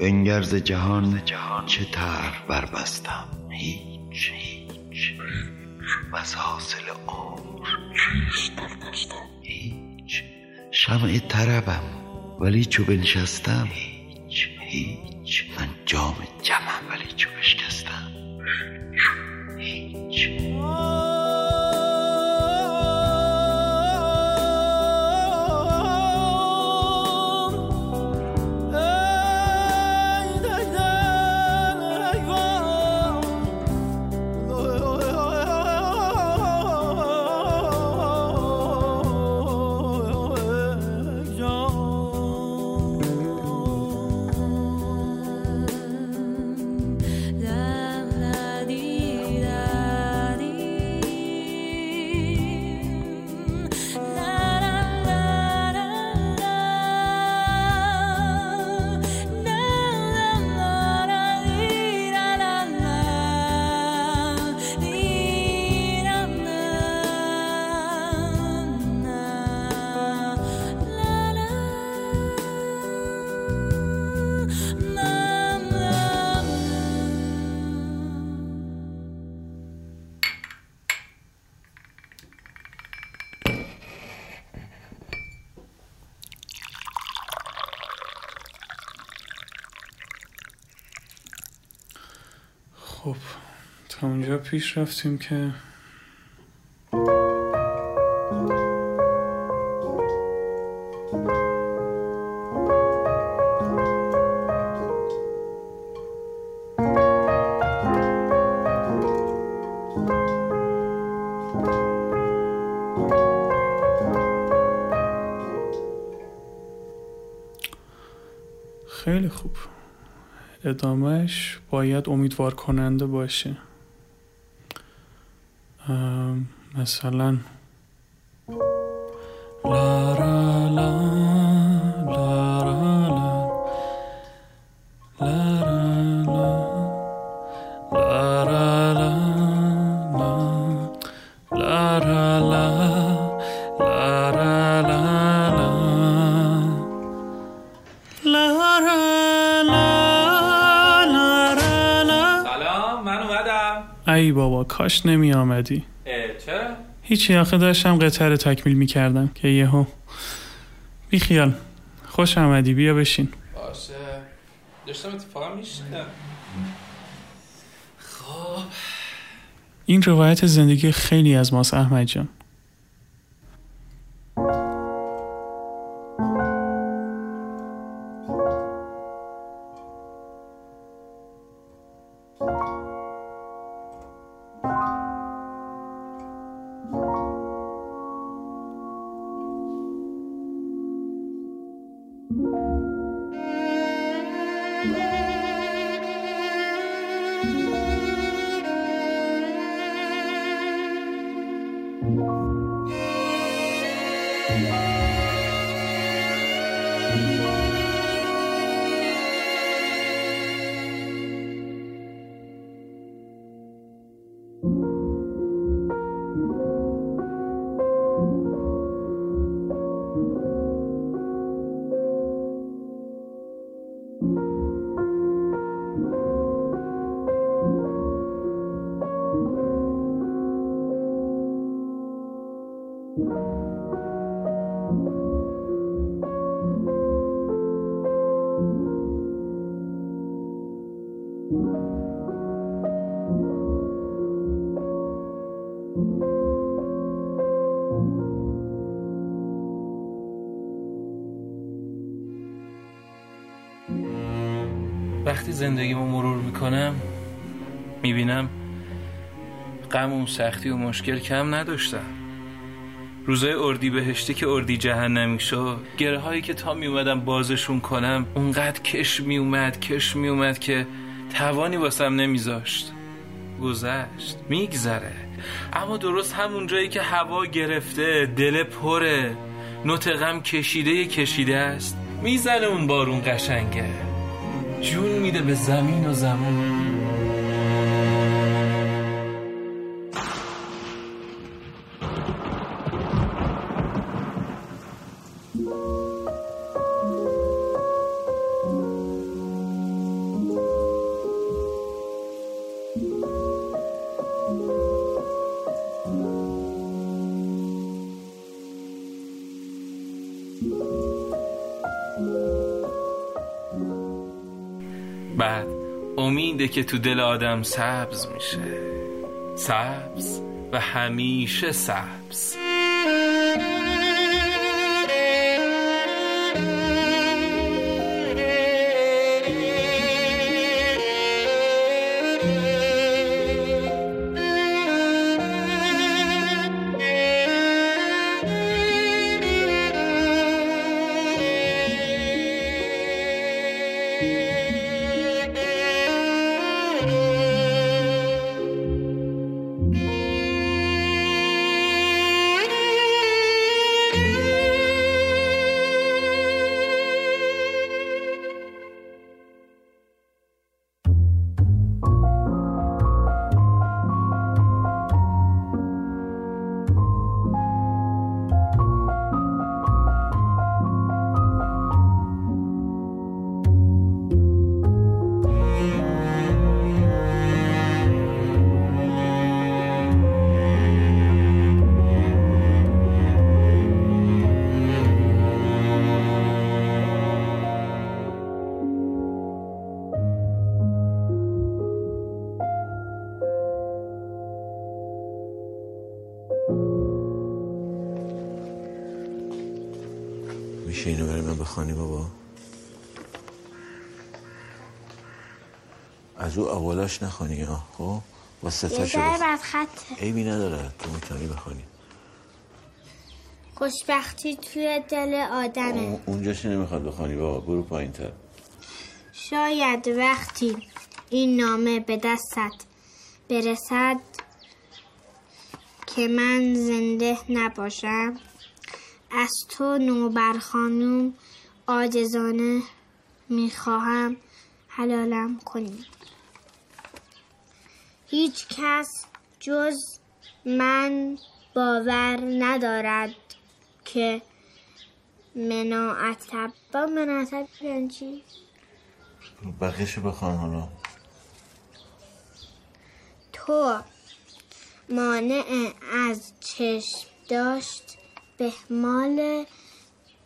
بنگر ز جهان چه طرح بربستم، هیچ وز حاصل عمر هیچ. شمع طربم ولی چو بنشستم، هیچ من جام جمم ولی چو بشکستم، هیچ. خب تا اونجا پیش رفتیم که خیلی خوب، ادامهش باید امیدوار کننده باشه. مثلا لا را لا لا را لا لا لا لا لا لا لا لا لا لا لا. ای بابا کاش نمی آمدی. چرا؟ هیچی، آخه داشتم قطعه رو تکمیل می کردم که یهو بی خیال. خوش آمدی، بیا بشین. باشه داشتم اتفاقا میشنم. خب این روایت زندگی خیلی از ماست احمد جان. وقتی زندگیمو مرور میکنم میبینم غم و سختی و مشکل کم نداشتم. روزای اردیبهشتی که اردی جهنمی شد، گره هایی که تا میومدم بازشون کنم اونقدر کش میومد که توانی واسم نمیذاشت. گذشت میگذره، اما درست همون جایی که هوا گرفته، دل پره، نوت غم کشیده است، میزنه اون بارون قشنگه، جون میده به زمین و زمان. بعد امیده که تو دل آدم سبز میشه، سبز و همیشه سبز. میشه اینو برای من بخوانی بابا؟ از او اولاش نخوانی خب؟ با ستاشو بخوانی. یه ذره از خطه. عیبی نداره تو میتونی بخوانی. خوشبختی توی دل آدمه. اونجاش نمیخواد بخوانی بابا، برو پایین تر. شاید وقتی این نامه به دستت برسد که من زنده نباشم، از تو نوبر خانوم عاجزانه میخواهم حلالم کنی. هیچ کس جز من باور ندارد که مناعتب با مناعتب یعنی چی؟ بقیشو بخوان حالا. تو مانع از چشم داشت به مال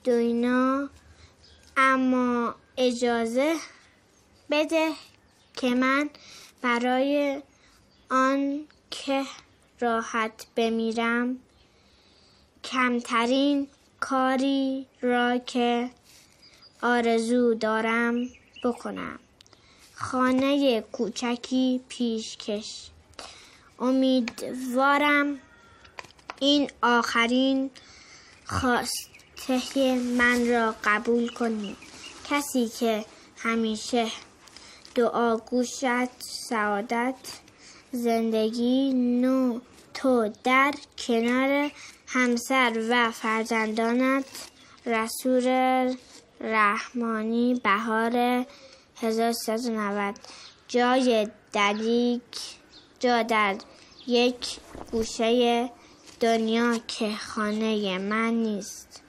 دوینا، اما اجازه بده که من برای آن که راحت بمیرم کمترین کاری را که آرزو دارم بکنم. خانه کوچکی پیشکش. امیدوارم این آخرین خواسته من را قبول کنی. کسی که همیشه دعا گوشت سعادت، زندگی نو تو در کنار همسر و فرزندانت. رسول رحمانی، بهار 1390. جای در یک گوشه دنیا که خانه من نیست.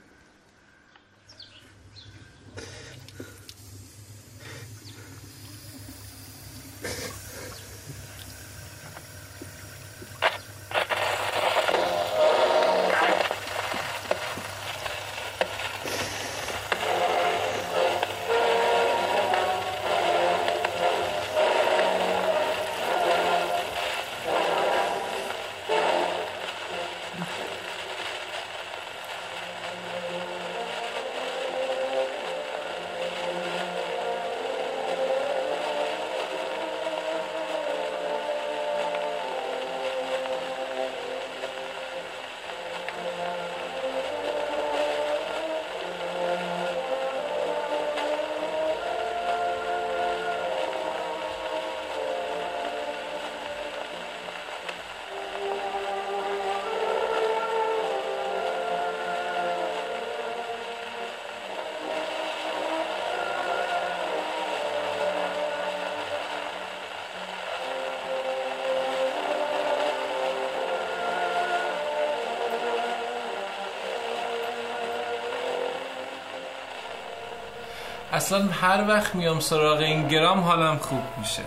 اصلا هر وقت میام سراغ این گرام حالم خوب میشه.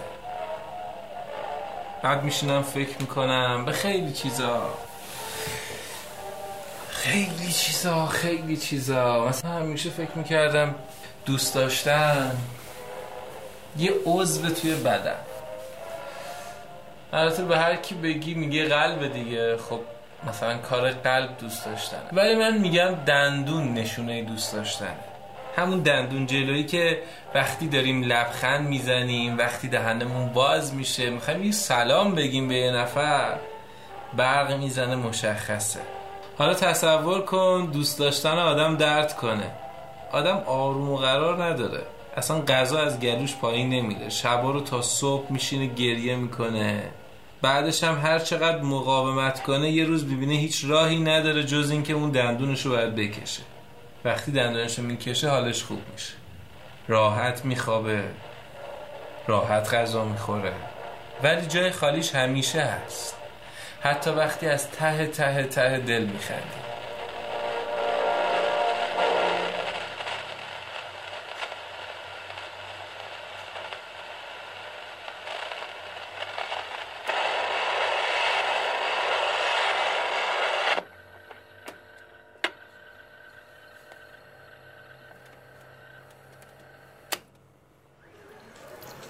بعد میشینم فکر میکنم به خیلی چیزا. مثلا همیشه فکر میکردم دوست داشتن یه عضو توی بدن. البته به هر کی بگی میگه قلب دیگه، خب مثلا کار قلب دوست داشتن، ولی من میگم دندون نشونه دوست داشتن. همون دندون جلویی که وقتی داریم لبخند میزنیم، وقتی دهنمون باز میشه میخوایم یه سلام بگیم به یه نفر، برق میزنه، مشخصه. حالا تصور کن دوست داشتن آدم درد کنه. آدم آروم و قرار نداره، اصلا غذا از گلوش پایین نمیره، شبا رو تا صبح میشینه گریه میکنه، بعدش هم هر چقدر مقاومت کنه یه روز ببینه هیچ راهی نداره جز این که اون دندونش رو باید بکشه. وقتی دندونش رو میکشه حالش خوب میشه، راحت میخوابه، راحت غذا میخوره، ولی جای خالیش همیشه هست، حتی وقتی از ته ته ته دل میخندی.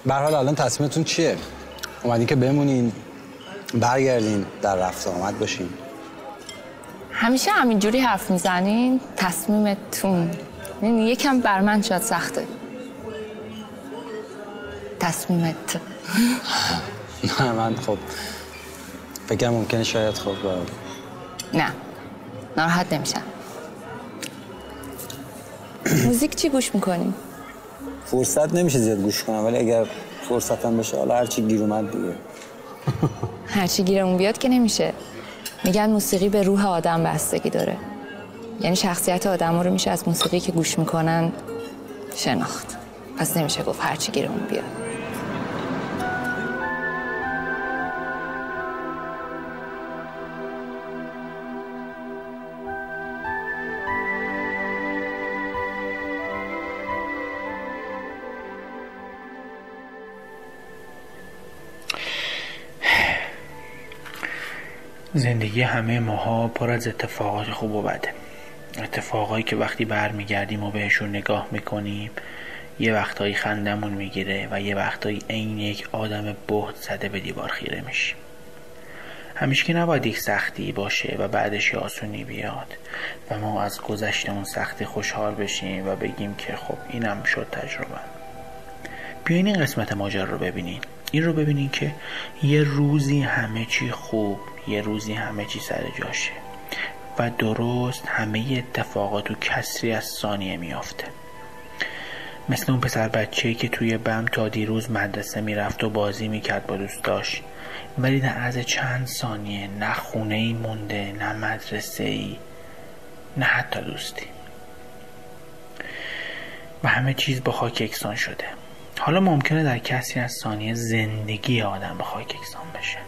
به هر حال الان تصمیمتون چیه؟ اومدین که بمونین، برگردین، در رفت و آمد باشین؟ همیشه همینجوری حرف میزنین. تصمیمتون یکم بر من شاید سخته. تصمیمت نه من خب فکرم ممکنه شاید خب نه ناراحت نمیشم. موزیک چی گوش میکنین؟ فرصت نمیشه زیاد گوش کنم، ولی اگر فرصت هم بشه حالا هرچی گیر اومد دیگه. هرچی گیرمون بیاد که نمیشه. میگن موسیقی به روح آدم بستگی داره، یعنی شخصیت آدم رو میشه از موسیقی که گوش میکنن شناخت. پس نمیشه گفت هرچی گیرمون بیاد. زندگی همه ماها پر از اتفاقات خوب و بده، اتفاقایی که وقتی برمیگردیم و بهشون نگاه میکنیم یه وقتایی خندمون میگیره و یه وقتایی عین یک آدم بهت زده به دیوار خیره میشیم. همیشه که نباید یک سختی باشه و بعدش آسونی بیاد و ما از گذشته اون سختی خوشحال بشیم و بگیم که خب اینم شد تجربه. بیاین این قسمت ماجرا رو ببینین، این رو ببینین که یه روزی همه چی خوب، یه روزی همه چی سر جاشه و درست همه اتفاقات و کسری از ثانیه میافته. مثل اون پسر بچه‌ای که توی بم تا دیروز مدرسه میرفت و بازی میکرد با دوستاش، ولی در عرض چند ثانیه نه خونه‌ای مونده، نه مدرسه‌ای، نه حتی دوستی، و همه چیز با خاک یکسان شده. حالا ممکنه در کسری از ثانیه زندگی آدم به خاک یکسان بشه.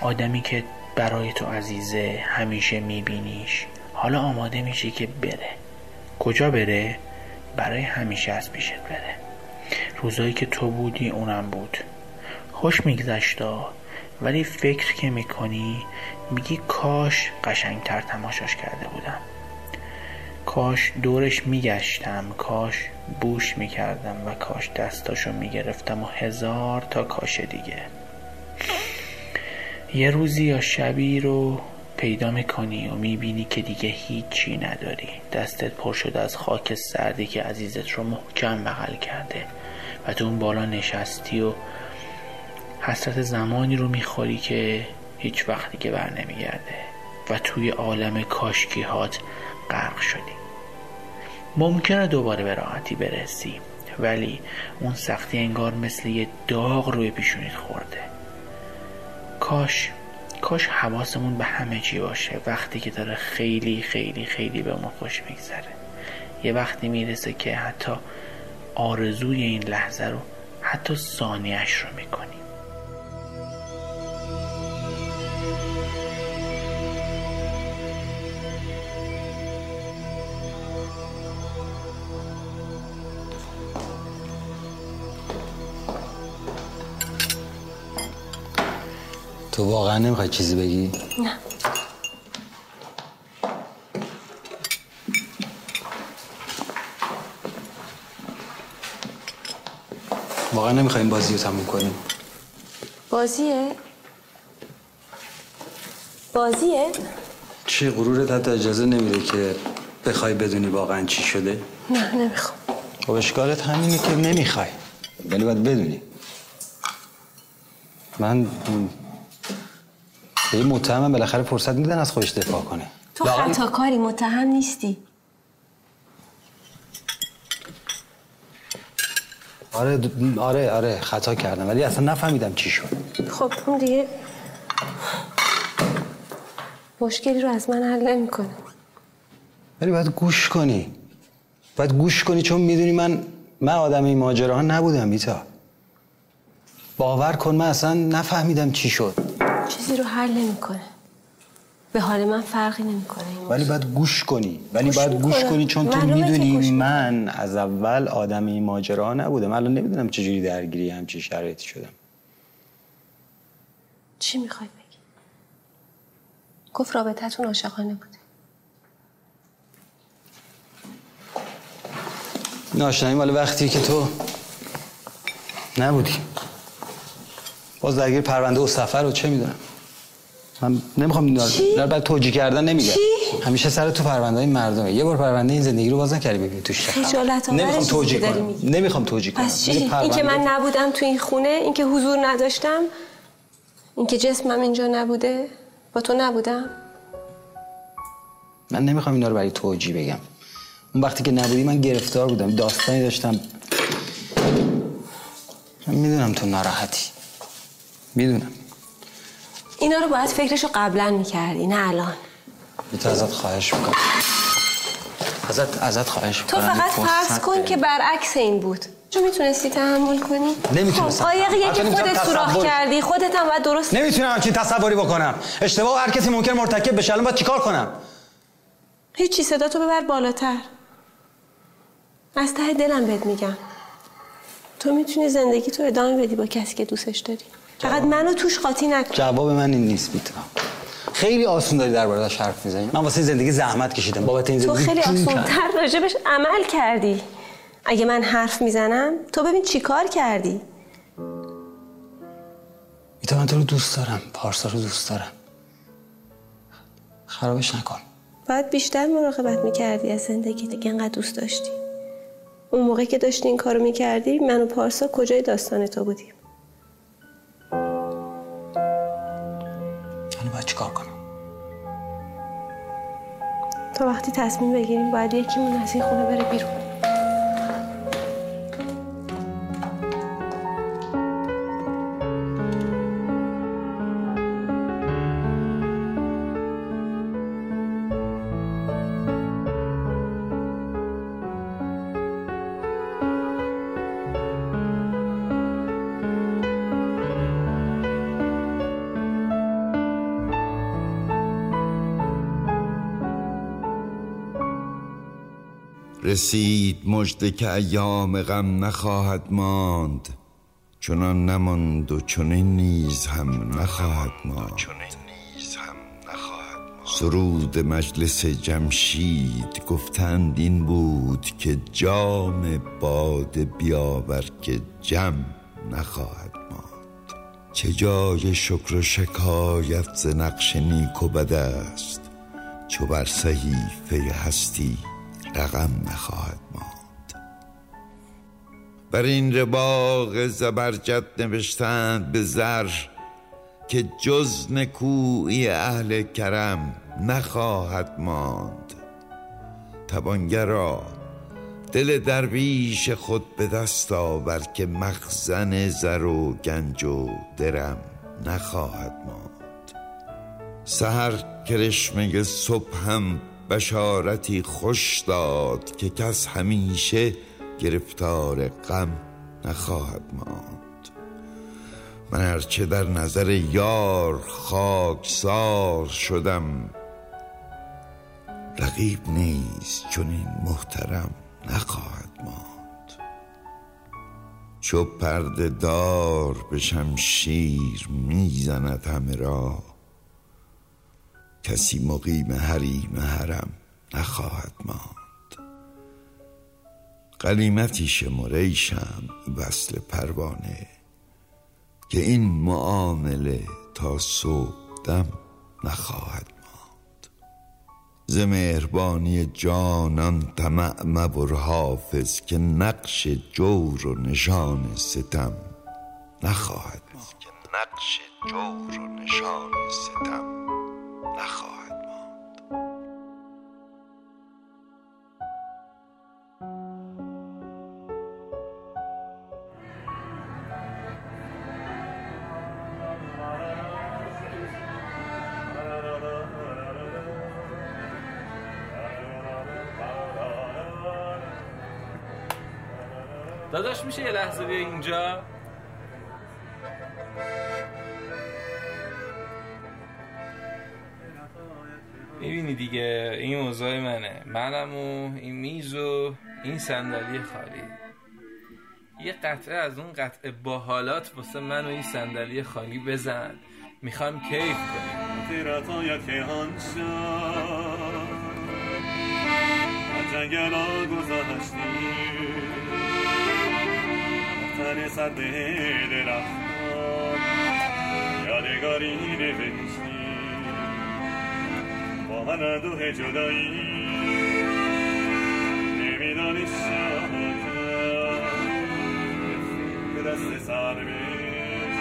آدمی که برای تو عزیزه، همیشه میبینیش، حالا آماده میشه که بره. کجا بره؟ برای همیشه از پیشت بره. روزایی که تو بودی اونم بود، خوش میگذشتا، ولی فکر که میکنی میگی کاش قشنگتر تماشاش کرده بودم، کاش دورش میگشتم، کاش بوش میکردم و کاش دستاشو میگرفتم و هزار تا کاش دیگه. یه روزی یا شبی رو پیدا میکنی و میبینی که دیگه هیچی نداری، دستت پر شده از خاک سردی که عزیزت رو محکم بغل کرده و تو اون بالا نشستی و حسرت زمانی رو میخوری که هیچ وقتی که بر نمیگرده و توی عالم کاشکیهات غرق شدی. ممکنه دوباره به راحتی برسی، ولی اون سختی انگار مثل یه داغ روی پیشونیت خورده. کاش حواسمون به همه چی باشه وقتی که داره خیلی خیلی خیلی به ما خوش میگذره. یه وقتی میرسه که حتی آرزوی این لحظه رو، حتی ثانیه‌اش رو میکنی. تو واقعا نمیخوای چیزی بگی؟ نه. واقعا نمیخوایم بازی رو تموم کنیم. بازیه؟ بازیه؟ چه غرورت حتی اجازه نمیده که بخوای بدونی واقعا چی شده؟ نه نمیخوام. خب اشکالت همینه که نمیخوای، ولی باید بدونی. من به این متهمم بالاخره فرصت میدن از خودش دفاع کنه. تو خطاکاری، متهم نیستی. آره خطا کردم، ولی اصلا نفهمیدم چی شد. خب اون دیگه مشکلی رو از من حل نمی‌کنه. ولی باید گوش کنی. باید گوش کنی، چون میدونی من آدم این ماجراها نبودم بیتا. باور کن من اصلا نفهمیدم چی شد. چیزی رو حل نمی‌کنه. به حال من فرقی نمی‌کنه. ولی باید گوش کنی. باید گوش کنی چون تو میدونی من از اول آدم این ماجراها نبودم. الان نمیدونم چجوری درگیری همچین شرایطی شدم. چی می‌خوای بگی؟ گفت رابطه‌تون عاشقانه بود. ناشنایم ولی وقتی که تو نبودی. باز درگیر پرونده و سفر و چه میدونم. من نمیخوام اینا رو بعد توجیه کردن نمیگم. همیشه سر تو پرونده‌های مردمه. یه بار پرونده این زندگی رو باز نکردی ببینی توش چه خبره. نمیخوام توجیه کنم. پس چی؟ اینکه من نبودم تو این خونه، اینکه حضور نداشتم، اینکه جسمم اینجا نبوده، با تو نبودم. من نمیخوام اینا رو برای توجیه بگم. اون وقتی که نبودی من گرفتار بودم، داستانی داشتم. من میدونم تو ناراحتی. میدونم. اینا رو باید فکرشو قبلا میکردی، نه الان. بیتا ازت خواهش میکنم. ازت خواهش میکنم. تو فقط فرض کن که برعکس این بود. تو میتونستی تحمل کنی؟ نمیتونستم. قایقی یکی خودت سوراخ کردی، خودت هم باید درست. نمیتونم همچین تصوری بکنم. اشتباه هر کسی ممکن مرتکب بشه. الان باید چیکار کنم؟ هیچی، صدا تو ببر بالاتر. از ته دلم بهت میگم. تو میتونی زندگی تو ادامه بدی با کسی که دوستش داری. فقط منو توش قاطی نکن. جواب من این نیست بیتا. خیلی آسون داری درباره‌اش حرف میزنی. من واسه زندگی زحمت کشیدم. بابت این زندگی تو خیلی آسون‌تر راجبش عمل کردی. اگه من حرف میزنم تو ببین چی کار کردی. بیتا من تو رو دوست دارم. پارسا رو دوست دارم. خرابش نکن. باید بیشتر مراقبت میکردی از زندگی دیگه، انقدر دوست داشتی. اون موقع که داشتی این کارو میکردی من و پارسا کجای داستان تو بودیم؟ حالا باید چیکار کنم؟ تا وقتی تصمیم بگیریم باید یکیمون از این خونه بره بیرون. رسید مژده که ایام غم نخواهد ماند، چنان نماند و چنین نیز هم نخواهد ماند. سرود مجلس جمشید گفتند این بود که جام باده بیاور که جم نخواهد ماند. چه جای شکر و شکایت ز نقش نیک و بد است، چو بر صحیفه هستی رقم نخواهد ماند. بر این رباق زبرجد نوشتند به زر که جز نکویی اهل کرم نخواهد ماند. توانگرا دل درویش خود به دست آور که مخزن زر و گنج و درم نخواهد ماند. سحر کرشمه صبح هم بشارتی خوش داد که کس همیشه گرفتار غم نخواهد ماند. من هرچه در نظر یار خاکسار شدم، رقیب نیز چنین محترم نخواهد ماند. چو پرده دار به شمشیر میزند همه را، کسی مقیم حریم حرم نخواهد ماند. غنیمتی شمره شم وصل پروانه، که این معامله تا صبح دم نخواهد ماند. ز مهربانی جانان طمع مبر حافظ، که نقش جور و نشان ستم نخواهد ماند. داداش میشه یه لحظه بیای اینجا؟ میبینی دیگه این اوضاع منه، منم و این میز و این صندلی خالی. یه قطعه از اون قطعه باحالات واسه من و این صندلی خالی بزن، میخوام کیف کنم. تیراتای کیهان شد جنگلا گذاشتی تن سده درخان، یادگاری نفشتی با من دوه جدایی، نمیدانی شاکر به دست سر بیش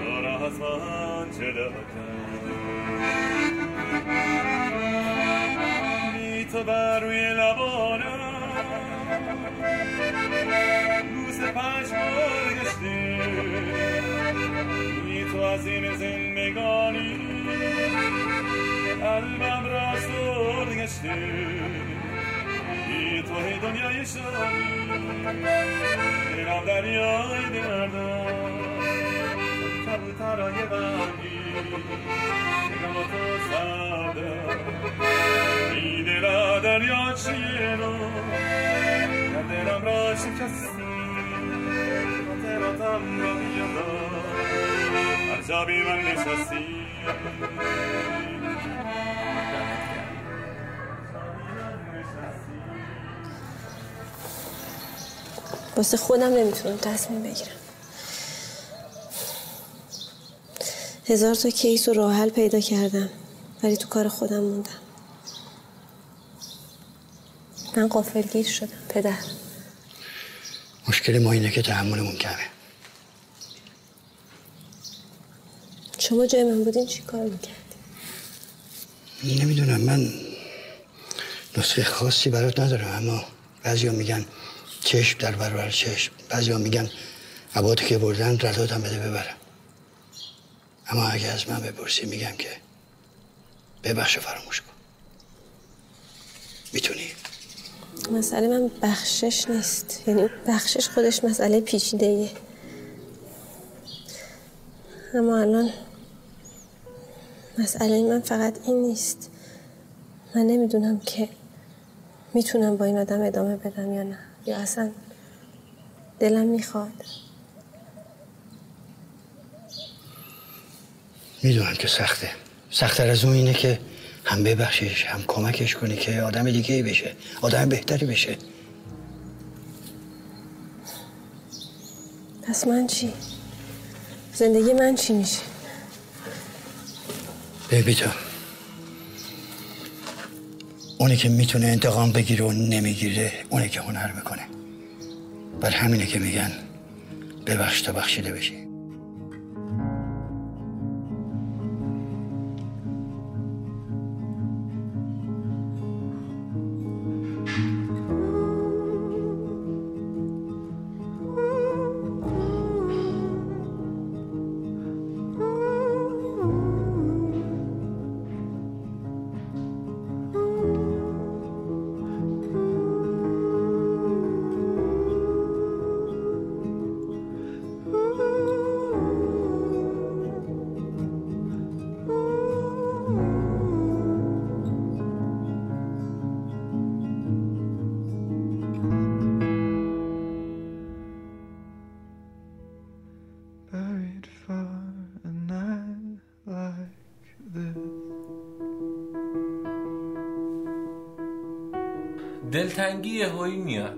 داره از من جدا کرد. بی تو بر روی لبانم روز پنج برگشته، بی تو از این زندگانی قلبم را سرد گشته، بی تو ای دنیای شادی دلم دریای دردم، کبوترهای برگی نگاه تو سردم، این دلا دریا چیه نو دلم را شکستی، خاطراتم را بیادا هر جا بی من نشستی. واسه خودم نمیتونم تصمیم بگیرم، هزار تا کیس و راه حل پیدا کردم ولی تو کار خودم موندم. من غافلگیر شدم پدر. مشکل ما اینه که تحملمون کمه. شما جای من بودین چی کار میکردین؟ نمیدونم، من نسخه خاصی برات ندارم، اما بعضیا میگن چشم در برابر چشم، بعضیا میگن عباطی که بردن رداتم بده ببرم، اما اگه از من بپرسی میگم که ببخش و فراموش کن. میتونی؟ مسئله من بخشش نیست، یعنی بخشش خودش مسئله پیچیده‌ایه، اما الان مسئله من فقط این نیست. من نمیدونم که میتونم با این آدم ادامه بدم یا نه، یا اصلا دلم میخواد. میدونم که سخته، سخت‌تر از اون اینه که هم ببخشش هم کمکش کنی که آدم دیگه بشه، آدم بهتری بشه. پس من چی؟ زندگی من چی میشه؟ بیبیتا، اونی که میتونه انتقام بگیره و نمیگیره اونی که هنر میکنه. بر همینه که میگن ببخش تا بخشیده بشی. دلتنگی یهویی میاد.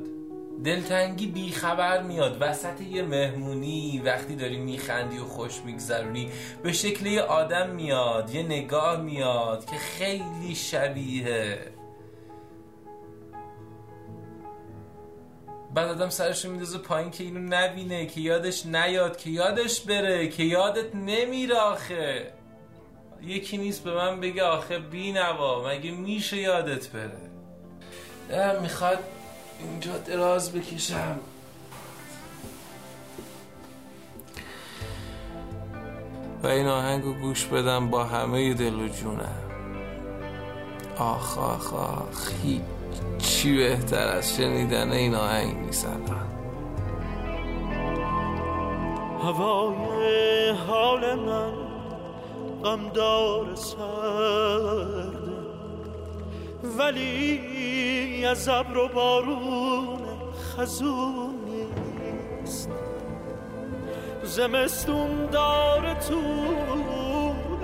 دلتنگی بی خبر میاد. وسط یه مهمونی وقتی داری میخندی و خوش میگذرونی به شکل یه آدم میاد، یه نگاه میاد که خیلی شبیه. بعد آدم سرش رو میندازه پایین که اینو نبینه، که یادش نیاد، که یادش بره، که یادت نمیره. آخه یکی نیست به من بگه آخه بی‌نوا مگه میشه یادت بره؟ دلم میخواد اینجا دراز بکشم، و این آهنگو گوش بدم با همه دل و جونم. آخ آخ آخ، هیچی بهتر از شنیدن این آهنگ نیست. هوای حال من غمدار سرده، ولی از ابر و بارون خزون نیست. زمستون داره تو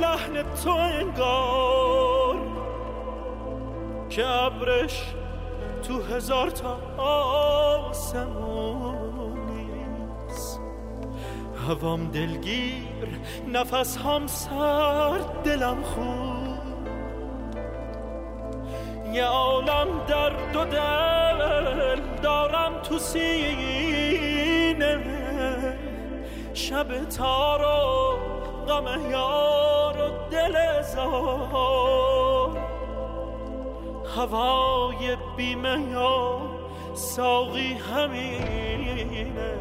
لحن تو انگار که ابرش تو هزار تا آسمون نیست. هوام دلگیر، نفس هم سرد، دلم خون، یه عالم درد و دل دارم تو سینه. شب تار و غم یار و دل زار، هوای بی‌میا ساقی همینه.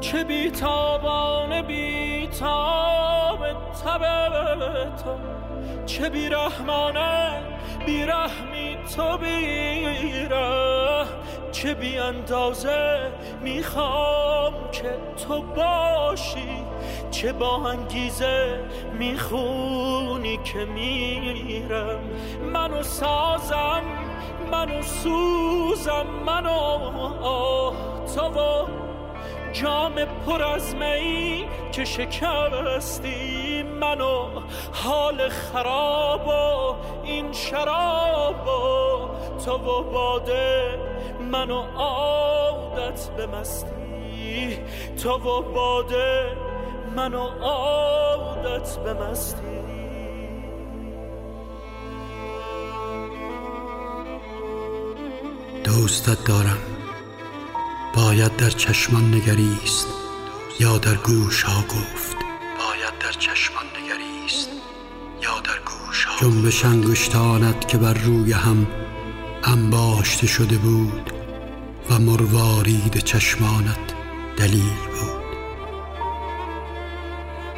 چه بیتابانه بیتاب طبع تو، چه بیرحمانه بیرحمی تو بیره، چه بی اندازه میخوام که تو باشی، چه با انگیزه میخونی که میرم. منو سازم، منو سوزم، منو تو و جام پر از می که شکستی، منو حال خراب و این شراب و تو و باده، منو عادت به مستی، تو و باده، منو عادت به مستی. دوستت دارم، باید در چشمان نگریست یا در گوش ها گفت، باید در چشمان نگریست یا در گوش ها. جنبش انگشتانت که بر روی هم انباشته شده بود و مروارید چشمانت دلیل بود.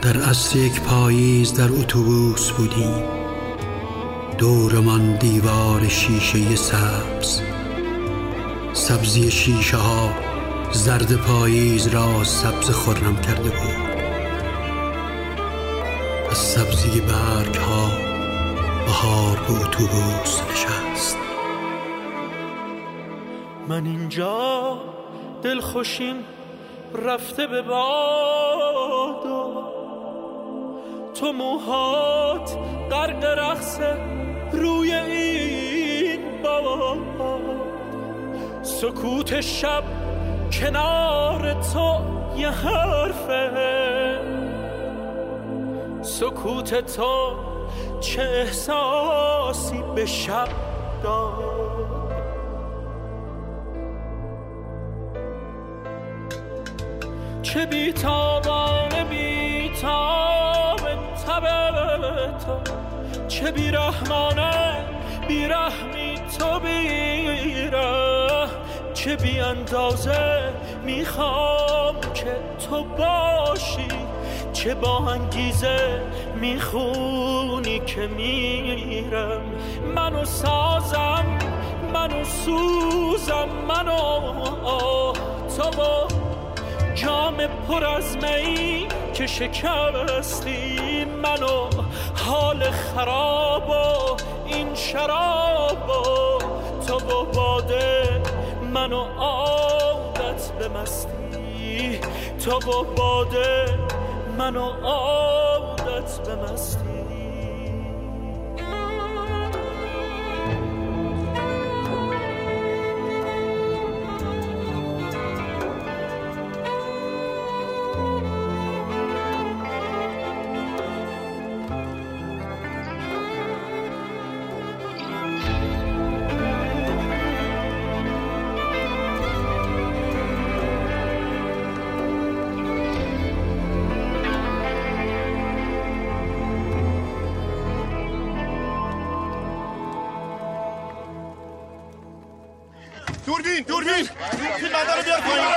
در عصر یک پاییز در اتوبوس بودیم، دورمان دیوار شیشه سبز، سبزی شیشه ها زرد پاییز را سبز خرم کرده بود. از سبزی برگ ها بهار به اتوبوس نشست. من اینجا دلخوشیم رفته به باد، تو موهات غرق رقص روی این باد. سکوت شب کنار تو یه حرفه، سکوت تو چه احساسی به شب داد. چه بیتابانه بیتاب طبع تو، چه بیرحمانه بیرحمی تو بیره، چه بی اندازه میخوام که تو باشی، چه با انگیزه میخونی که میرم. منو سازم، منو سوزم، منو تو و جام پر از می که شکستی، منو حال خراب و این شراب و تو و باده، منو عادت به مستی، تو و باده، منو عادت به مستی. دوربین! این مادر رو بیار پایین!